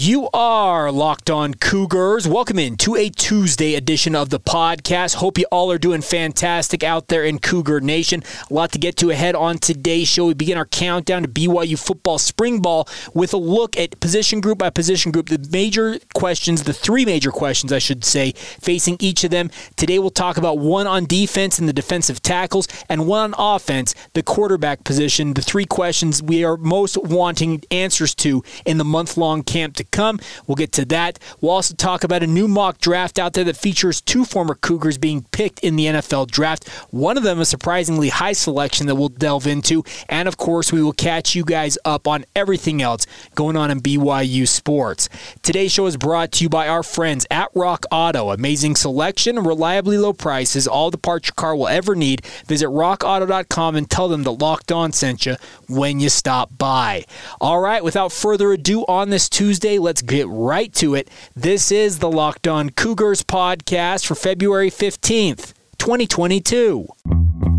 You are Locked On Cougars. Welcome in to a Tuesday edition of the podcast. Hope you all are doing fantastic out there in Cougar Nation. A lot to get to ahead on today's show. We begin our countdown to BYU football spring ball with a look at position group by position group, the three major questions, I should say, facing each of them. Today we'll talk about one on defense and the defensive tackles, and one on offense, the quarterback position, the three questions we are most wanting answers to in the month-long camp to come. We'll get to that. We'll also talk about a new mock draft out there that features two former Cougars being picked in the NFL draft. One of them a surprisingly high selection that we'll delve into. And of course, we will catch you guys up on everything else going on in BYU sports. Today's show is brought to you by our friends at Rock Auto. Amazing selection, reliably low prices, all the parts your car will ever need. Visit rockauto.com and tell them that Locked On sent you when you stop by. All right, without further ado on this Tuesday, let's get right to it. This is the Locked On Cougars podcast for February 15th, 2022.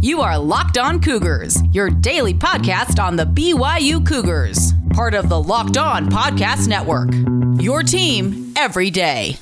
You are Locked On Cougars, your daily podcast on the BYU Cougars, part of the Locked On Podcast Network, your team every day.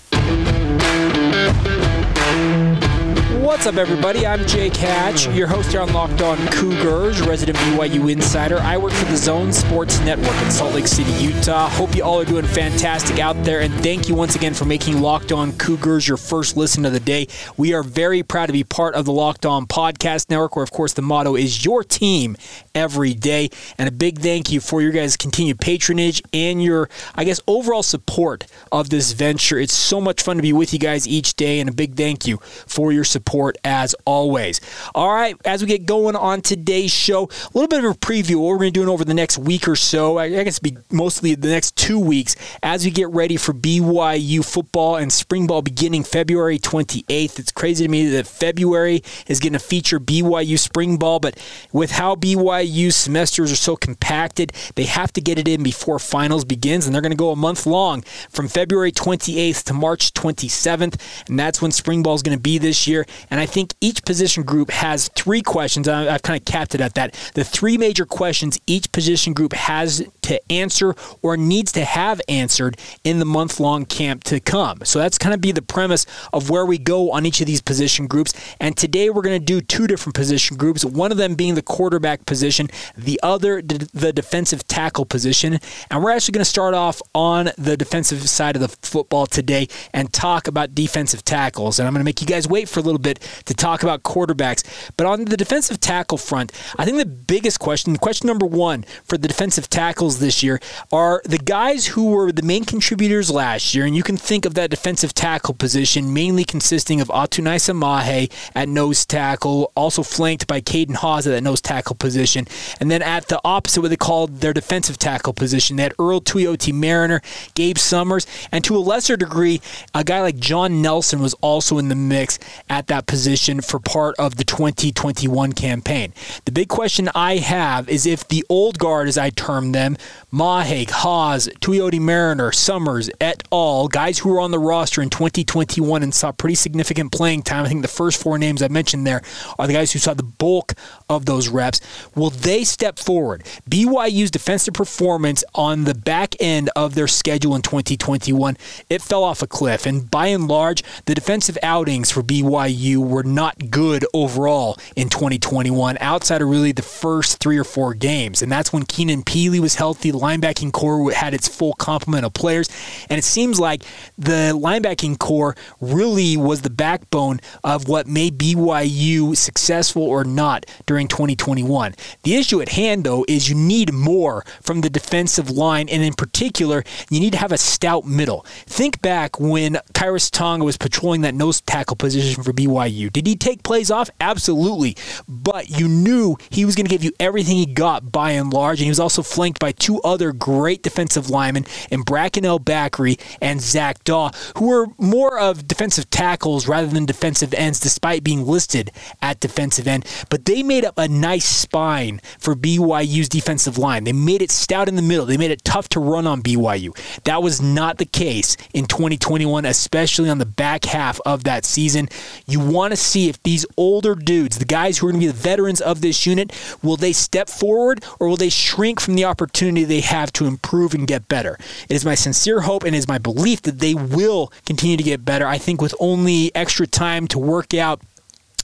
What's up, everybody? I'm Jake Hatch, your host here on Locked On Cougars, resident BYU insider. I work for the Zone Sports Network in Salt Lake City, Utah. Hope you all are doing fantastic out there, and thank you once again for making Locked On Cougars your first listen of the day. We are very proud to be part of the Locked On Podcast Network, where, of course, the motto is your team every day. And a big thank you for your guys' continued patronage and your, I guess, overall support of this venture. It's so much fun to be with you guys each day, and a big thank you for your support, as always. All right, as we get going on today's show, a little bit of a preview of what we're going to do over the next week or so. I guess it'll be mostly the next 2 weeks as we get ready for BYU football and spring ball beginning February 28th. It's crazy to me that February is going to feature BYU spring ball, but with how BYU semesters are so compacted, they have to get it in before finals begins, and they're going to go a month long from February 28th to March 27th, and that's when spring ball is going to be this year. And I think each position group has three questions. I've kind of capped it at that. The three major questions each position group has to answer or needs to have answered in the month-long camp to come. So that's kind of be the premise of where we go on each of these position groups. And today we're going to do two different position groups, one of them being the quarterback position, the other the defensive tackle position. And we're actually going to start off on the defensive side of the football today and talk about defensive tackles. And I'm going to make you guys wait for a little bit to talk about quarterbacks. But on the defensive tackle front, I think the biggest question number one for the defensive tackles this year are the guys who were the main contributors last year, and you can think of that defensive tackle position mainly consisting of Atunaisa Mahe at nose tackle, also flanked by Caden Hauser at that nose tackle position, and then at the opposite what they called their defensive tackle position, they had Earl Tuioti Mariner, Gabe Summers, and to a lesser degree, a guy like John Nelson was also in the mix at that position for part of the 2021 campaign. The big question I have is if the old guard, as I term them, Mahe, Haas, Tuioti Mariner, Summers, et al., guys who were on the roster in 2021 and saw pretty significant playing time, I think the first four names I mentioned there are the guys who saw the bulk of those reps, will they step forward? BYU's defensive performance on the back end of their schedule in 2021, it fell off a cliff, and by and large, the defensive outings for BYU were not good overall in 2021 outside of really the first three or four games. And that's when Keenan Peely was healthy. The linebacking core had its full complement of players. And it seems like the linebacking core really was the backbone of what made BYU successful or not during 2021. The issue at hand, though, is you need more from the defensive line. And in particular, you need to have a stout middle. Think back when Kyrus Tonga was patrolling that nose tackle position for BYU. Did he take plays off? Absolutely. But you knew he was going to give you everything he got by and large, and he was also flanked by two other great defensive linemen in Brackenell Backery and Zach Daw, who were more of defensive tackles rather than defensive ends despite being listed at defensive end. But they made up a nice spine for BYU's defensive line. They made it stout in the middle. They made it tough to run on BYU. That was not the case in 2021, especially on the back half of that season. You want to see if these older dudes, the guys who are going to be the veterans of this unit, will they step forward or will they shrink from the opportunity they have to improve and get better? It is my sincere hope and it is my belief that they will continue to get better. I think with only extra time to work out,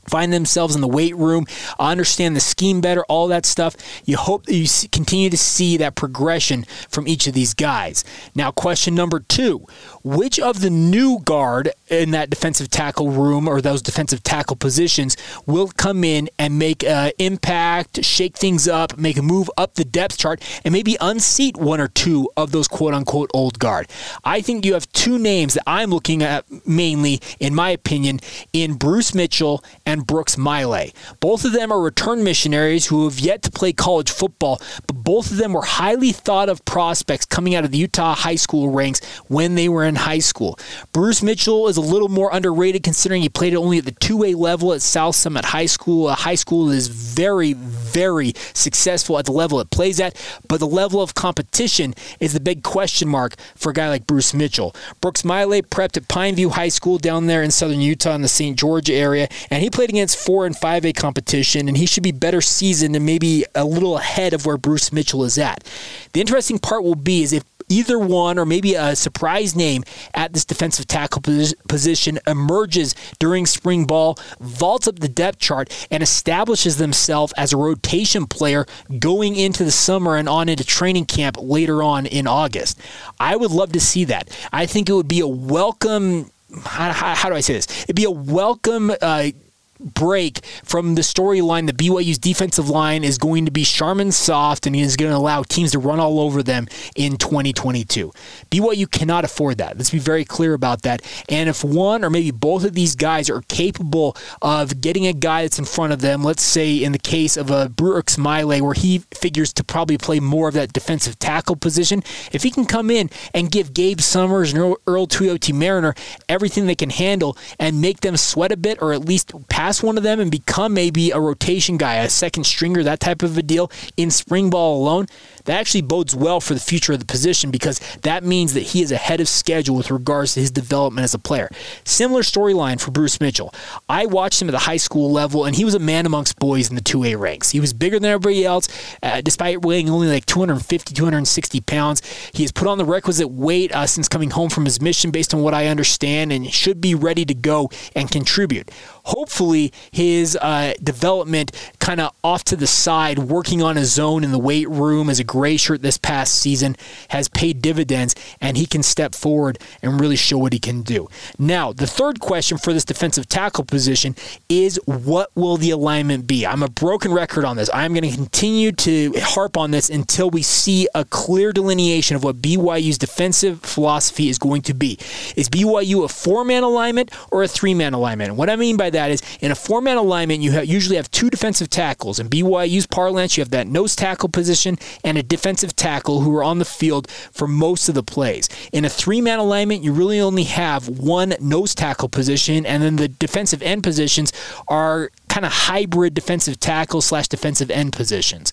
find themselves in the weight room, understand the scheme better, all that stuff. You hope that you continue to see that progression from each of these guys. Now, question number two, which of the new guard in that defensive tackle room or those defensive tackle positions will come in and make an impact, shake things up, make a move up the depth chart, and maybe unseat one or two of those quote-unquote old guard? I think you have two names that I'm looking at mainly, in my opinion, in Bruce Mitchell and Brooks Miley. Both of them are return missionaries who have yet to play college football, but both of them were highly thought of prospects coming out of the Utah high school ranks when they were in high school. Bruce Mitchell is a little more underrated considering he played only at the 2A level at South Summit High School, a high school that is very, very successful at the level it plays at, but the level of competition is the big question mark for a guy like Bruce Mitchell. Brooks Miley prepped at Pineview High School down there in southern Utah in the St. George area, and he played against 4 and 5A competition, and he should be better seasoned and maybe a little ahead of where Bruce Mitchell is at. The interesting part will be is if either one or maybe a surprise name at this defensive tackle position emerges during spring ball, vaults up the depth chart, and establishes themselves as a rotation player going into the summer and on into training camp later on in August. I would love to see that. I think it would be a welcome... How do I say this? It'd be a welcome... break from the storyline that BYU's defensive line is going to be sharp and soft and is going to allow teams to run all over them in 2022. BYU cannot afford that. Let's be very clear about that. And if one or maybe both of these guys are capable of getting a guy that's in front of them, let's say in the case of a Brooks Miley, where he figures to probably play more of that defensive tackle position, if he can come in and give Gabe Summers and Earl Tuioti Mariner everything they can handle and make them sweat a bit or at least pass one of them and become maybe a rotation guy, a second stringer, that type of a deal in spring ball alone, that actually bodes well for the future of the position because that means that he is ahead of schedule with regards to his development as a player. Similar storyline for Bruce Mitchell. I watched him at the high school level, and he was a man amongst boys in the 2A ranks. He was bigger than everybody else, despite weighing only like 250, 260 pounds. He has put on the requisite weight since coming home from his mission, based on what I understand, and should be ready to go and contribute. Hopefully, his development kind of off to the side, working on his own in the weight room as a gray shirt this past season, has paid dividends, and he can step forward and really show what he can do. Now, the third question for this defensive tackle position is, what will the alignment be? I'm a broken record on this. I'm going to continue to harp on this until we see a clear delineation of what BYU's defensive philosophy is going to be. Is BYU a 4-man alignment or a 3-man alignment? And what I mean by that is, in a 4-man alignment, you usually have 2 defensive tackles. In BYU's parlance, you have that nose tackle position and a defensive tackle who are on the field for most of the plays. In a 3-man alignment, you really only have one nose tackle position, and then the defensive end positions are kind of hybrid defensive tackle / defensive end positions.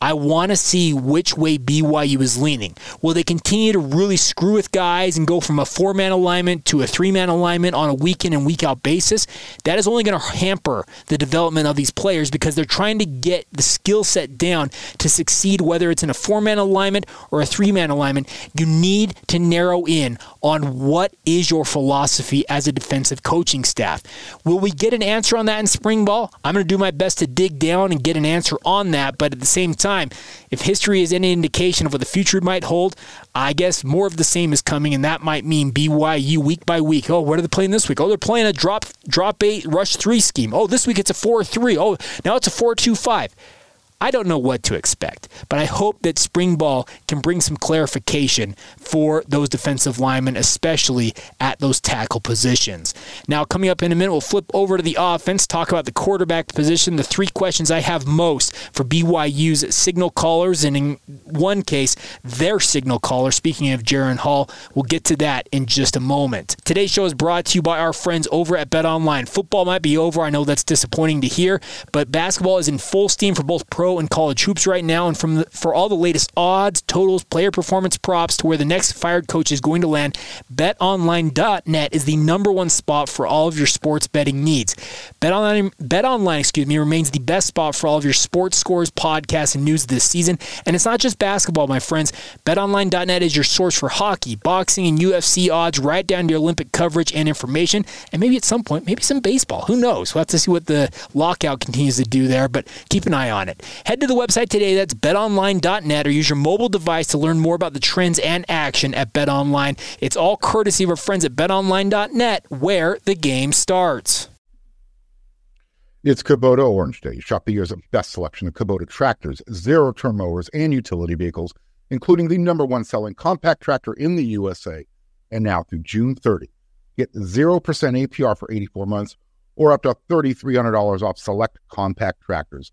I want to see which way BYU is leaning. Will they continue to really screw with guys and go from a 4-man alignment to a 3-man alignment on a week-in and week-out basis? That is only going to hamper the development of these players because they're trying to get the skill set down to succeed, whether it's in a 4-man alignment or a 3-man alignment. You need to narrow in on what is your philosophy as a defensive coaching staff. Will we get an answer on that in spring ball? I'm going to do my best to dig down and get an answer on that, but at the same time, if history is any indication of what the future might hold, I guess more of the same is coming, and that might mean BYU week by week. Oh, what are they playing this week? Oh, they're playing a drop 8, rush 3 scheme. Oh, this week it's a 4-3. Oh, now it's a 4-2-5. I don't know what to expect, but I hope that spring ball can bring some clarification for those defensive linemen, especially at those tackle positions. Now, coming up in a minute, we'll flip over to the offense, talk about the quarterback position, the 3 questions I have most for BYU's signal callers, and in one case, their signal caller, speaking of Jaren Hall. We'll get to that in just a moment. Today's show is brought to you by our friends over at BetOnline. Football might be over. I know that's disappointing to hear, but basketball is in full steam for both pro pro and college hoops right now, and for all the latest odds, totals, player performance props to where the next fired coach is going to land, BetOnline.net is the number one spot for all of your sports betting needs. BetOnline remains the best spot for all of your sports scores, podcasts, and news this season. And it's not just basketball, my friends. BetOnline.net is your source for hockey, boxing, and UFC odds, right down to your Olympic coverage and information. And maybe at some point, maybe some baseball. Who knows? We'll have to see what the lockout continues to do there, but keep an eye on it. Head to the website today. That's betonline.net, or use your mobile device to learn more about the trends and action at BetOnline. It's all courtesy of our friends at betonline.net, where the game starts. It's Kubota Orange Day. Shop the year's best selection of Kubota tractors, zero-turn mowers, and utility vehicles, including the number one selling compact tractor in the USA. And now through June 30, get 0% APR for 84 months or up to $3,300 off select compact tractors.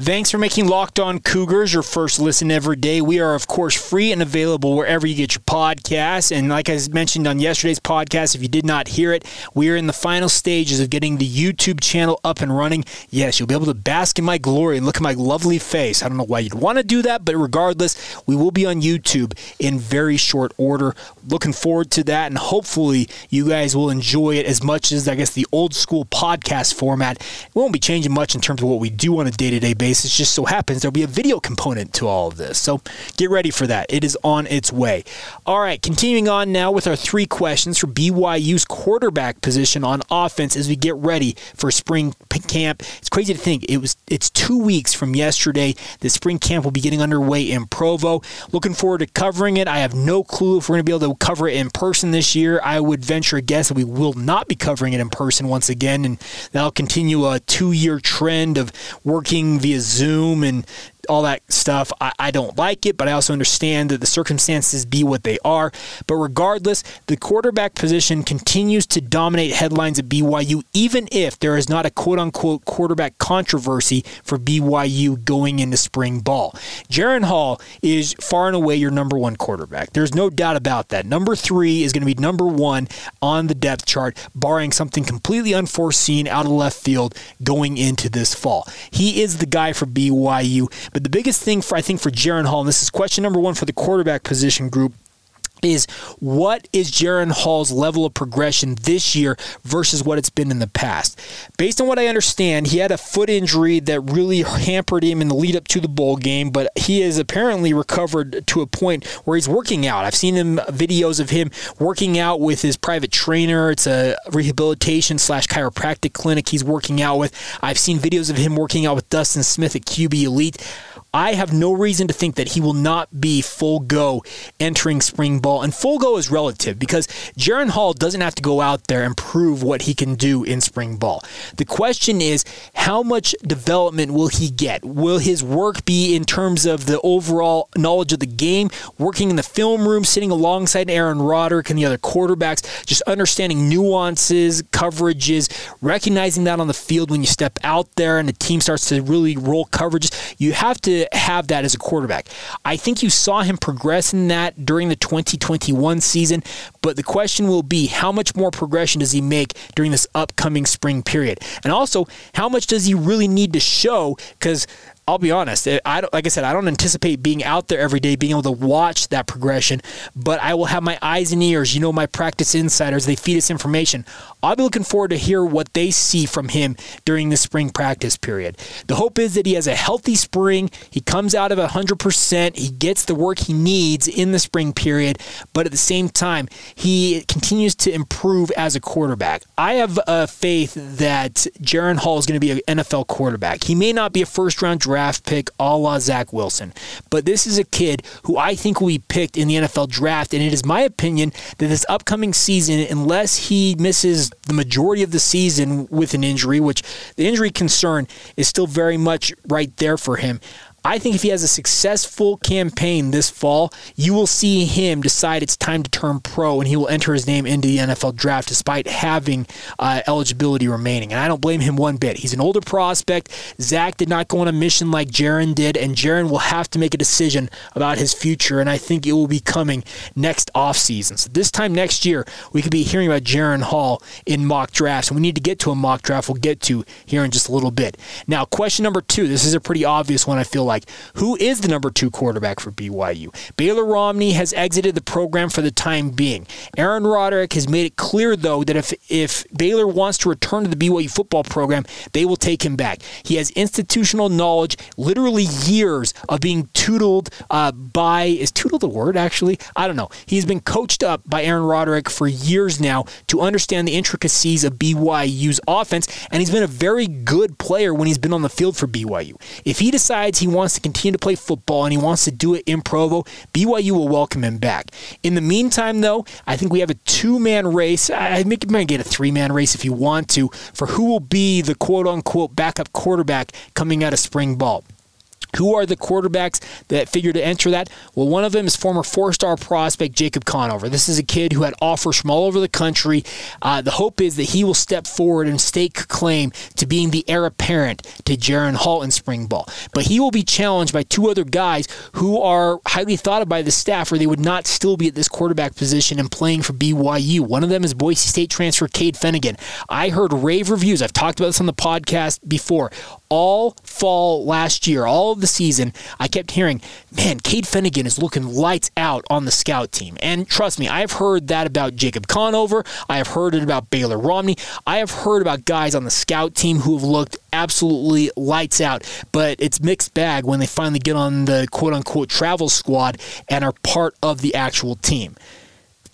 Thanks for making Locked On Cougars your first listen every day. We are, of course, free and available wherever you get your podcasts. And like I mentioned on yesterday's podcast, if you did not hear it, we are in the final stages of getting the YouTube channel up and running. Yes, you'll be able to bask in my glory and look at my lovely face. I don't know why you'd want to do that, but regardless, we will be on YouTube in very short order. Looking forward to that, and hopefully you guys will enjoy it as much as, I guess, the old school podcast format. It won't be changing much in terms of what we do on a day-to-day basis. It just so happens there'll be a video component to all of this. So get ready for that. It is on its way. All right, continuing on now with our three questions for BYU's quarterback position on offense as we get ready for spring camp. It's crazy to think. It's 2 weeks from yesterday. The spring camp will be getting underway in Provo. Looking forward to covering it. I have no clue if we're going to be able to cover it in person this year. I would venture a guess that we will not be covering it in person once again, and that'll continue a 2-year trend of working via Zoom and all that stuff. I don't like it, but I also understand that the circumstances be what they are. But regardless, the quarterback position continues to dominate headlines at BYU, even if there is not a quote-unquote quarterback controversy for BYU going into spring ball. Jaren Hall is far and away your number one quarterback. There's no doubt about that. Number three is going to be number one on the depth chart, barring something completely unforeseen out of left field going into this fall. He is the guy for BYU. But the biggest thing for Jaren Hall, and this is question number one for the quarterback position group, is what is Jaren Hall's level of progression this year versus what it's been in the past? Based on what I understand, he had a foot injury that really hampered him in the lead up to the bowl game, but he has apparently recovered to a point where he's working out. I've seen videos of him working out with his private trainer. It's a rehabilitation/chiropractic clinic he's working out with. I've seen videos of him working out with Dustin Smith at QB Elite. I have no reason to think that he will not be full go entering spring ball. And full go is relative because Jaren Hall doesn't have to go out there and prove what he can do in spring ball. The question is, how much development will he get? Will his work be in terms of the overall knowledge of the game, working in the film room, sitting alongside Aaron Roderick and the other quarterbacks, just understanding nuances, coverages, recognizing that on the field when you step out there and the team starts to really roll coverages? You have to have that as a quarterback. I think you saw him progress in that during the 2021 season, but the question will be how much more progression does he make during this upcoming spring period? And also, how much does he really need to show? Because I'll be honest, I don't anticipate being out there every day, being able to watch that progression, but I will have my eyes and ears. You know, my practice insiders, they feed us information. I'll be looking forward to hear what they see from him during the spring practice period. The hope is that he has a healthy spring. He comes out of 100%. He gets the work he needs in the spring period, but at the same time, he continues to improve as a quarterback. I have a faith that Jaren Hall is going to be an NFL quarterback. He may not be a first-round draft pick a la Zach Wilson. But this is a kid who I think will be picked in the NFL draft, and it is my opinion that this upcoming season, unless he misses the majority of the season with an injury, which the injury concern is still very much right there for him, I think if he has a successful campaign this fall, you will see him decide it's time to turn pro, and he will enter his name into the NFL draft despite having eligibility remaining. And I don't blame him one bit. He's an older prospect. Zach did not go on a mission like Jaren did, and Jaren will have to make a decision about his future, and I think it will be coming next offseason. So this time next year, we could be hearing about Jaren Hall in mock drafts, and we need to get to a mock draft we'll get to here in just a little bit. Now, question number two. This is a pretty obvious one, I feel like. Who is the number two quarterback for BYU? Baylor Romney has exited the program for the time being. Aaron Roderick has made it clear, though, that if Baylor wants to return to the BYU football program, they will take him back. He has institutional knowledge, literally years of being tutored by, is tutored a word, actually? I don't know. He's been coached up by Aaron Roderick for years now to understand the intricacies of BYU's offense, and he's been a very good player when he's been on the field for BYU. If he decides he wants to continue to play football and he wants to do it in Provo, BYU will welcome him back. In the meantime, though, I think we have a two-man race. I think you might get a three-man race if you want to for who will be the quote-unquote backup quarterback coming out of spring ball. Who are the quarterbacks that figure to enter that? Well, one of them is former four-star prospect Jacob Conover. This is a kid who had offers from all over the country. The hope is that he will step forward and stake claim to being the heir apparent to Jaren Hall in spring ball. But he will be challenged by two other guys who are highly thought of by the staff, or they would not still be at this quarterback position and playing for BYU. One of them is Boise State transfer Cade Fennegan. I heard rave reviews. I've talked about this on the podcast before. All fall last year, all of the season, I kept hearing, man, Cade Fennegan is looking lights out on the scout team. And trust me, I've heard that about Jacob Conover. I have heard it about Baylor Romney. I have heard about guys on the scout team who have looked absolutely lights out. But it's mixed bag when they finally get on the quote-unquote travel squad and are part of the actual team.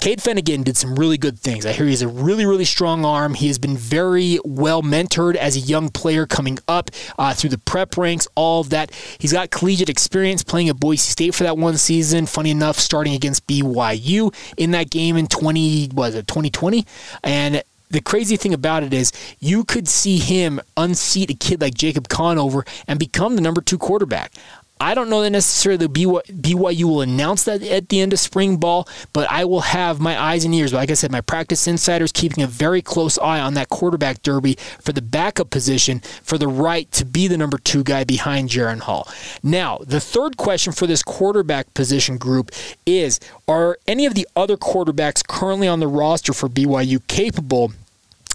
Cade Fennegan did some really good things. I hear he has a really, really strong arm. He has been very well mentored as a young player coming up through the prep ranks, all of that. He's got collegiate experience playing at Boise State for that one season. Funny enough, starting against BYU in that game in 2020? And the crazy thing about it is you could see him unseat a kid like Jacob Conover and become the number two quarterback. I don't know that necessarily BYU will announce that at the end of spring ball, but I will have my eyes and ears. Like I said, my practice insiders keeping a very close eye on that quarterback derby for the backup position for the right to be the number two guy behind Jaren Hall. Now, the third question for this quarterback position group is, are any of the other quarterbacks currently on the roster for BYU capable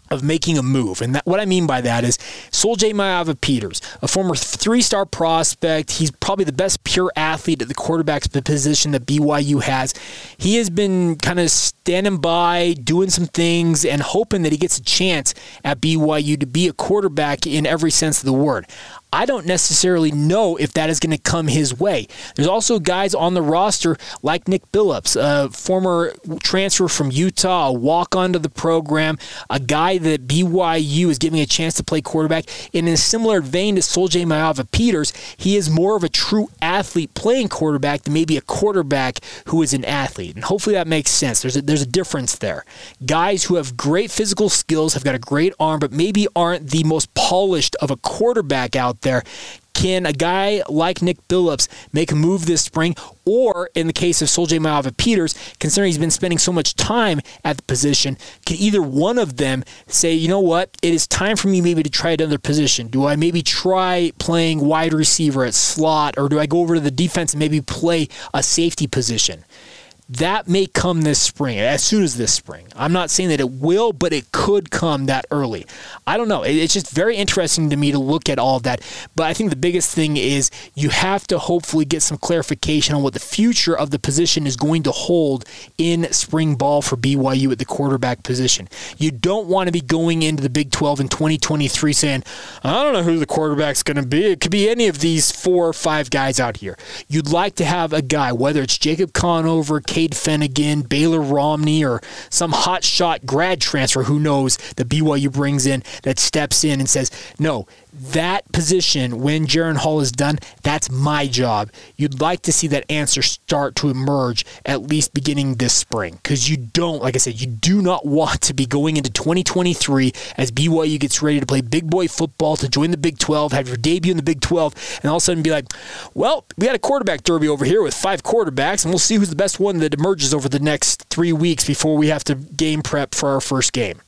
of making a move? And what I mean by that is Soljay Maiava-Peters, a former three-star prospect. He's probably the best pure athlete at the quarterback's position that BYU has. He has been kind of standing by, doing some things, and hoping that he gets a chance at BYU to be a quarterback in every sense of the word. I don't necessarily know if that is going to come his way. There's also guys on the roster like Nick Billups, a former transfer from Utah, a walk-on to the program, a guy that BYU is giving a chance to play quarterback. And in a similar vein to Soljay Maiava-Peters, he is more of a true athlete playing quarterback than maybe a quarterback who is an athlete. And hopefully that makes sense. There's a difference there. Guys who have great physical skills, have got a great arm, but maybe aren't the most polished of a quarterback out there. Can a guy like Nick Billups make a move this spring? Or, in the case of Soljay Maiava-Peters, considering he's been spending so much time at the position, can either one of them say, you know what, it is time for me maybe to try another position. Do I maybe try playing wide receiver at slot, or do I go over to the defense and maybe play a safety position? That may come this spring, as soon as this spring. I'm not saying that it will, but it could come that early. I don't know. It's just very interesting to me to look at all of that. But I think the biggest thing is you have to hopefully get some clarification on what the future of the position is going to hold in spring ball for BYU at the quarterback position. You don't want to be going into the Big 12 in 2023 saying, I don't know who the quarterback's going to be. It could be any of these 4 or 5 guys out here. You'd like to have a guy, whether it's Jacob Conover, K. Cade Fennegan, Baylor Romney, or some hotshot grad transfer, who knows, that BYU brings in that steps in and says, no, that position, when Jaren Hall is done, that's my job. You'd like to see that answer start to emerge at least beginning this spring, because you don't, like I said, you do not want to be going into 2023 as BYU gets ready to play big boy football, to join the Big 12, have your debut in the Big 12, and all of a sudden be like, well, we had a quarterback derby over here with 5 quarterbacks, and we'll see who's the best one that emerges over the next 3 weeks before we have to game prep for our first game.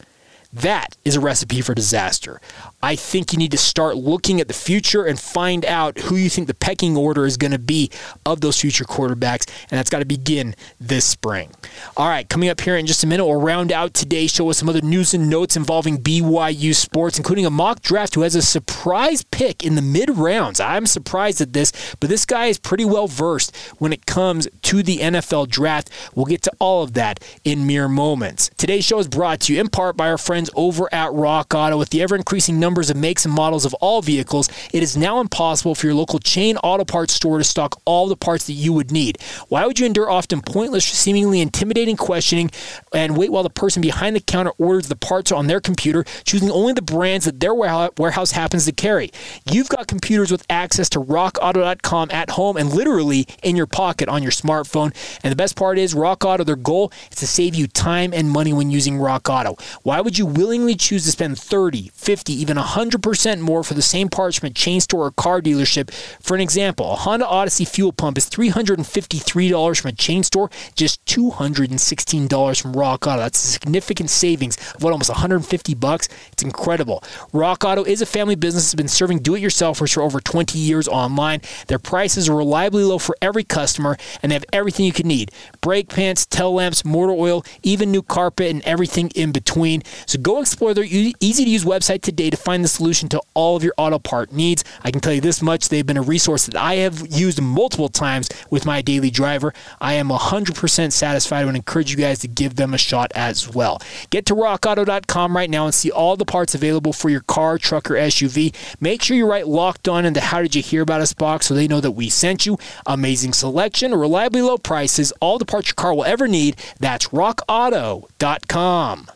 That is a recipe for disaster. I think you need to start looking at the future and find out who you think the pecking order is going to be of those future quarterbacks, and that's got to begin this spring. All right, coming up here in just a minute, we'll round out today's show with some other news and notes involving BYU sports, including a mock draft who has a surprise pick in the mid-rounds. I'm surprised at this, but this guy is pretty well-versed when it comes to the NFL draft. We'll get to all of that in mere moments. Today's show is brought to you in part by our friends over at Rock Auto. With the ever-increasing numbers of makes and models of all vehicles, it is now impossible for your local chain auto parts store to stock all the parts that you would need. Why would you endure often pointless, seemingly intimidating questioning and wait while the person behind the counter orders the parts on their computer, choosing only the brands that their warehouse happens to carry? You've got computers with access to rockauto.com at home and literally in your pocket on your smartphone. And the best part is, Rock Auto, their goal is to save you time and money when using Rock Auto. Why would you willingly choose to spend 30, 50, even 100% more for the same parts from a chain store or car dealership? For an example, a Honda Odyssey fuel pump is $353 from a chain store, just $216 from Rock Auto. That's a significant savings of almost $150. It's incredible. Rock Auto is a family business that's been serving do-it-yourselfers for over 20 years online. Their prices are reliably low for every customer, and they have everything you could need: brake pants, tail lamps, motor oil, even new carpet, and everything in between. So go explore their easy-to-use website today to find the solution to all of your auto part needs. I can tell you this much: they've been a resource that I have used multiple times with my daily driver. I am 100% satisfied. I would encourage you guys to give them a shot as well. Get to rockauto.com right now and see all the parts available for your car, truck, or SUV. Make sure you write "Locked On" in the "How Did You Hear About Us" box so they know that we sent you. Amazing selection, reliably low prices, all the parts your car will ever need. That's rockauto.com.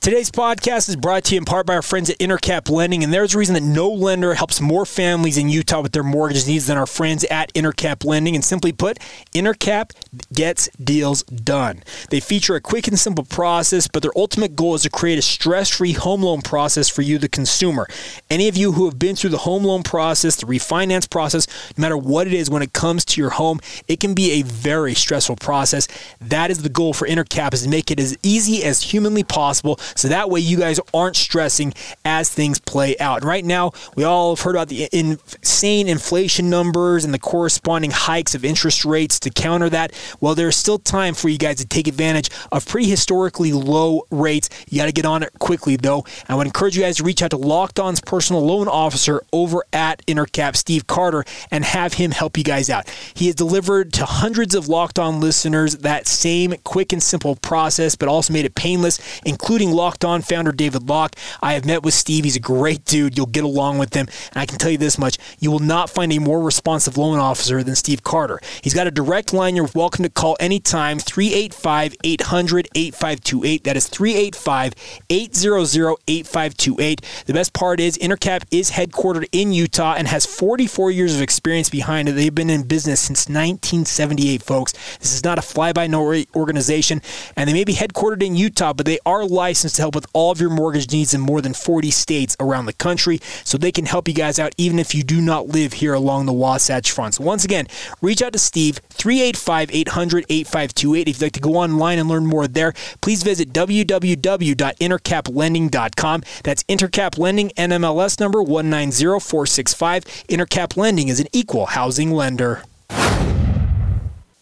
Today's podcast is brought to you in part by our friends at Intercap Lending, and there's a reason that no lender helps more families in Utah with their mortgage needs than our friends at Intercap Lending. And simply put, Intercap gets deals done. They feature a quick and simple process, but their ultimate goal is to create a stress-free home loan process for you, the consumer. Any of you who have been through the home loan process, the refinance process, no matter what it is when it comes to your home, it can be a very stressful process. That is the goal for Intercap, is to make it as easy as humanly possible, so that way you guys aren't stressing as things play out. And right now, we all have heard about the insane inflation numbers and the corresponding hikes of interest rates to counter that. Well, there's still time for you guys to take advantage of pretty historically low rates. You got to get on it quickly, though. I would encourage you guys to reach out to Locked On's personal loan officer over at Intercap, Steve Carter, and have him help you guys out. He has delivered to hundreds of Locked On listeners that same quick and simple process, but also made it painless, including Locked On founder David Locke. I have met with Steve. He's a great dude. You'll get along with him. And I can tell you this much: you will not find a more responsive loan officer than Steve Carter. He's got a direct line. You're welcome to call anytime, 385-800-8528. That is 385-800-8528. The best part is, Intercap is headquartered in Utah and has 44 years of experience behind it. They've been in business since 1978, folks. This is not a fly-by-night organization, and they may be headquartered in Utah, but they are licensed to help with all of your mortgage needs in more than 40 states around the country, so they can help you guys out even if you do not live here along the Wasatch Front. So once again, reach out to Steve, 385-800-8528. If you'd like to go online and learn more there, please visit www.intercaplending.com. That's Intercap Lending, NMLS number 190465. Intercap Lending is an equal housing lender.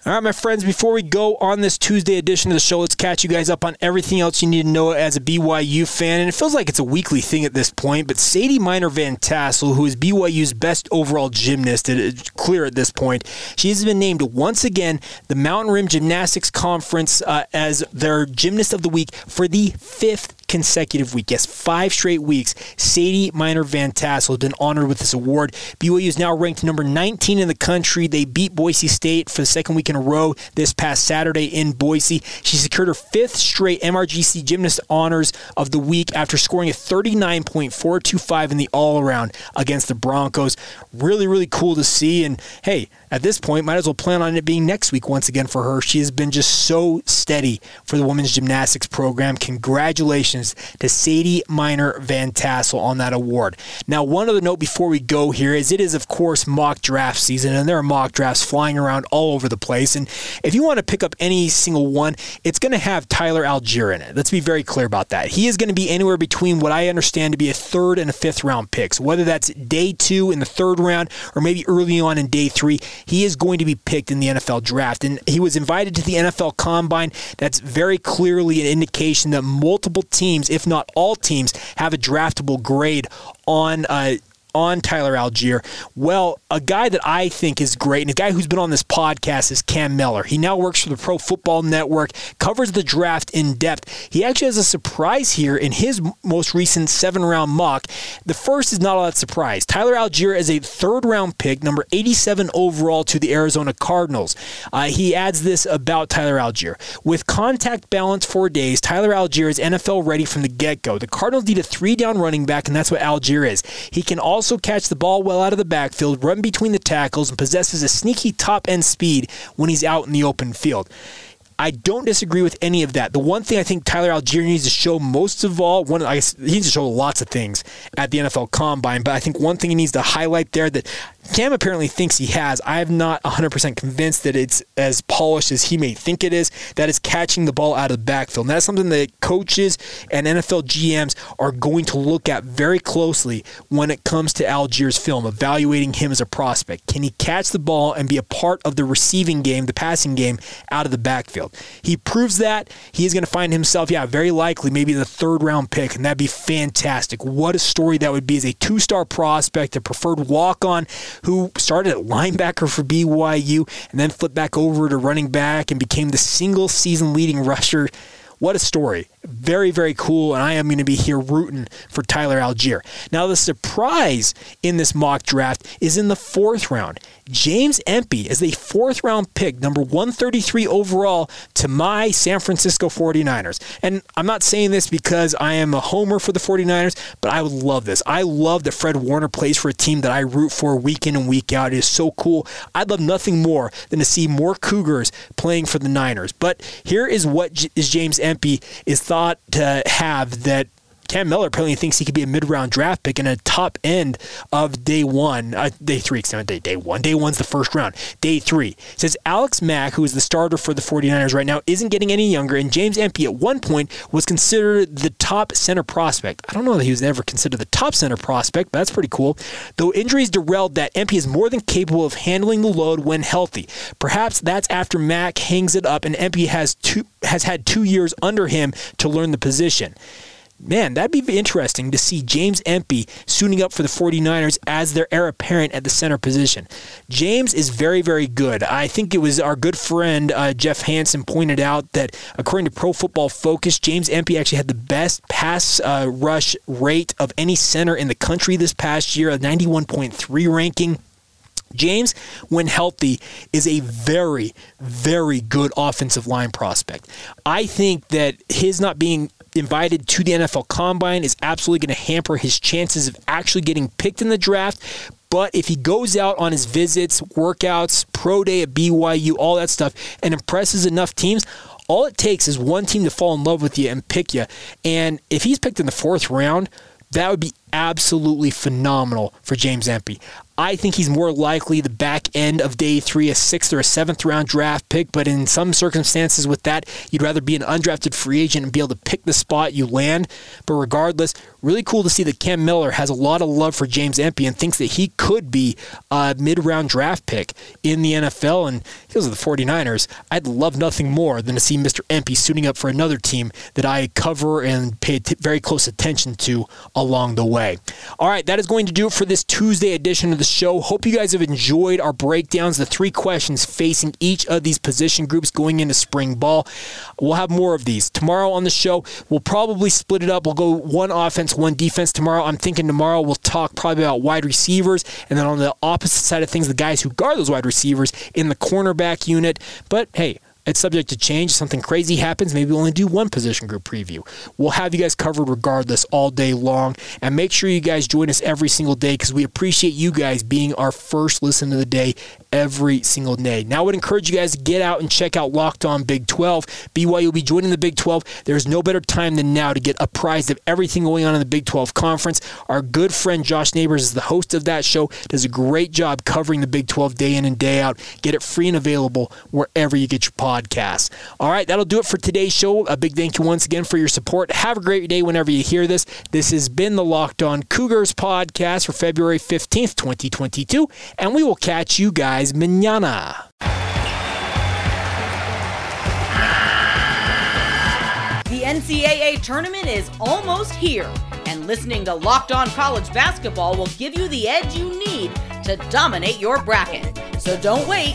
All right, my friends, before we go on this Tuesday edition of the show, let's catch you guys up on everything else you need to know as a BYU fan. And it feels like it's a weekly thing at this point, but Sadie Miner-Van Tassell, who is BYU's best overall gymnast, it's clear at this point, she has been named once again the Mountain Rim Gymnastics Conference as their Gymnast of the Week for the fifth consecutive week. Yes, 5 straight weeks. Sadie Miner-Van Tassell has been honored with this award. BYU is now ranked number 19 in the country. They beat Boise State for the second week in a row this past Saturday in Boise. She secured her 5th straight MRGC Gymnast Honors of the week after scoring a 39.425 in the all-around against the Broncos. Really, really cool to see. And hey, at this point, might as well plan on it being next week once again for her. She has been just so steady for the women's gymnastics program. Congratulations to Sadie Miner-Van Tassell on that award. Now, one other note before we go here is it is, of course, mock draft season, and there are mock drafts flying around all over the place. And if you want to pick up any single one, it's going to have Tyler Algier in it. Let's be very clear about that. He is going to be anywhere between what I understand to be a 3rd and a 5th round pick. So whether that's day 2 in the 3rd round or maybe early on in day 3, he is going to be picked in the NFL draft. And he was invited to the NFL Combine. That's very clearly an indication that multiple teams, if not all teams, have a draftable grade on Tyler Algier. Well, a guy that I think is great, and a guy who's been on this podcast, is Cam Meller. He now works for the Pro Football Network, covers the draft in depth. He actually has a surprise here in his most recent 7-round mock. The first is not all that surprise. Tyler Algier is a 3rd-round pick, number 87 overall to the Arizona Cardinals. He adds this about Tyler Algier. With contact balance 4 days, Tyler Algier is NFL-ready from the get-go. The Cardinals need a 3-down running back, and that's what Algier is. He can also catch the ball well out of the backfield, run between the tackles, and possesses a sneaky top-end speed when he's out in the open field. I don't disagree with any of that. The one thing I think Tyler Algier needs to show most of all, he needs to show lots of things at the NFL Combine, but I think one thing he needs to highlight there that Cam apparently thinks he has, I am not 100% convinced that it's as polished as he may think it is, that is catching the ball out of the backfield. And that's something that coaches and NFL GMs are going to look at very closely when it comes to Algier's film, evaluating him as a prospect. Can he catch the ball and be a part of the receiving game, the passing game, out of the backfield? He proves that. He is going to find himself, very likely, maybe the 3rd-round pick, and that'd be fantastic. What a story that would be as a 2-star prospect, a preferred walk-on, who started at linebacker for BYU and then flipped back over to running back and became the single-season leading rusher. What a story. Very, very cool, and I am going to be here rooting for Tyler Algier. Now, the surprise in this mock draft is in the 4th round. James Empey is a 4th-round pick, number 133 overall, to my San Francisco 49ers. And I'm not saying this because I am a homer for the 49ers, but I would love this. I love that Fred Warner plays for a team that I root for week in and week out. It is so cool. I'd love nothing more than to see more Cougars playing for the Niners. But here is what James Empey is thought to have, that Cam Meller apparently thinks he could be a mid-round draft pick and a top end of day one. Day one's the 1st round. Day 3. It says Alex Mack, who is the starter for the 49ers right now, isn't getting any younger, and James Empey at one point was considered the top center prospect. I don't know that he was ever considered the top center prospect, but that's pretty cool. Though injuries derailed that, Empey is more than capable of handling the load when healthy. Perhaps that's after Mack hangs it up, and Empey has had 2 years under him to learn the position. Man, that'd be interesting to see James Empey suiting up for the 49ers as their heir apparent at the center position. James is very, very good. I think it was our good friend Jeff Hansen pointed out that according to Pro Football Focus, James Empey actually had the best pass rush rate of any center in the country this past year, a 91.3 ranking. James, when healthy, is a very, very good offensive line prospect. I think that his not being invited to the NFL Combine is absolutely going to hamper his chances of actually getting picked in the draft. But if he goes out on his visits, workouts, pro day at BYU, all that stuff, and impresses enough teams, all it takes is one team to fall in love with you and pick you. And if he's picked in the 4th round, that would be absolutely phenomenal for James Empey. I think he's more likely the back end of day 3, a 6th or a 7th round draft pick, but in some circumstances with that, you'd rather be an undrafted free agent and be able to pick the spot you land. But regardless, Really cool to see that Cam Miller has a lot of love for James Empey and thinks that he could be a mid-round draft pick in the NFL. And because of the 49ers, I'd love nothing more than to see Mr. Empey suiting up for another team that I cover and pay very close attention to along the way. All right, that is going to do it for this Tuesday edition of the show. Hope you guys have enjoyed our breakdowns, the three questions facing each of these position groups going into spring ball. We'll have more of these tomorrow on the show. We'll probably split it up. We'll go one offense, one defense tomorrow. I'm thinking tomorrow we'll talk probably about wide receivers, and then on the opposite side of things, the guys who guard those wide receivers in the cornerback unit. But hey, it's subject to change. If something crazy happens, maybe we'll only do one position group preview. We'll have you guys covered regardless all day long. And make sure you guys join us every single day, because we appreciate you guys being our first listen of the day every single day. Now I would encourage you guys to get out and check out Locked On Big 12. BYU will be joining the Big 12. There's no better time than now to get apprised of everything going on in the Big 12 Conference. Our good friend Josh Neighbors is the host of that show. Does a great job covering the Big 12 day in and day out. Get it free and available wherever you get your podcasts. All right, that'll do it for today's show. A big thank you once again for your support. Have a great day whenever you hear this. This has been the Locked On Cougars podcast for February 15th, 2022, and we will catch you guys mañana. The NCAA tournament is almost here, and listening to Locked On College Basketball will give you the edge you need to dominate your bracket. So don't wait.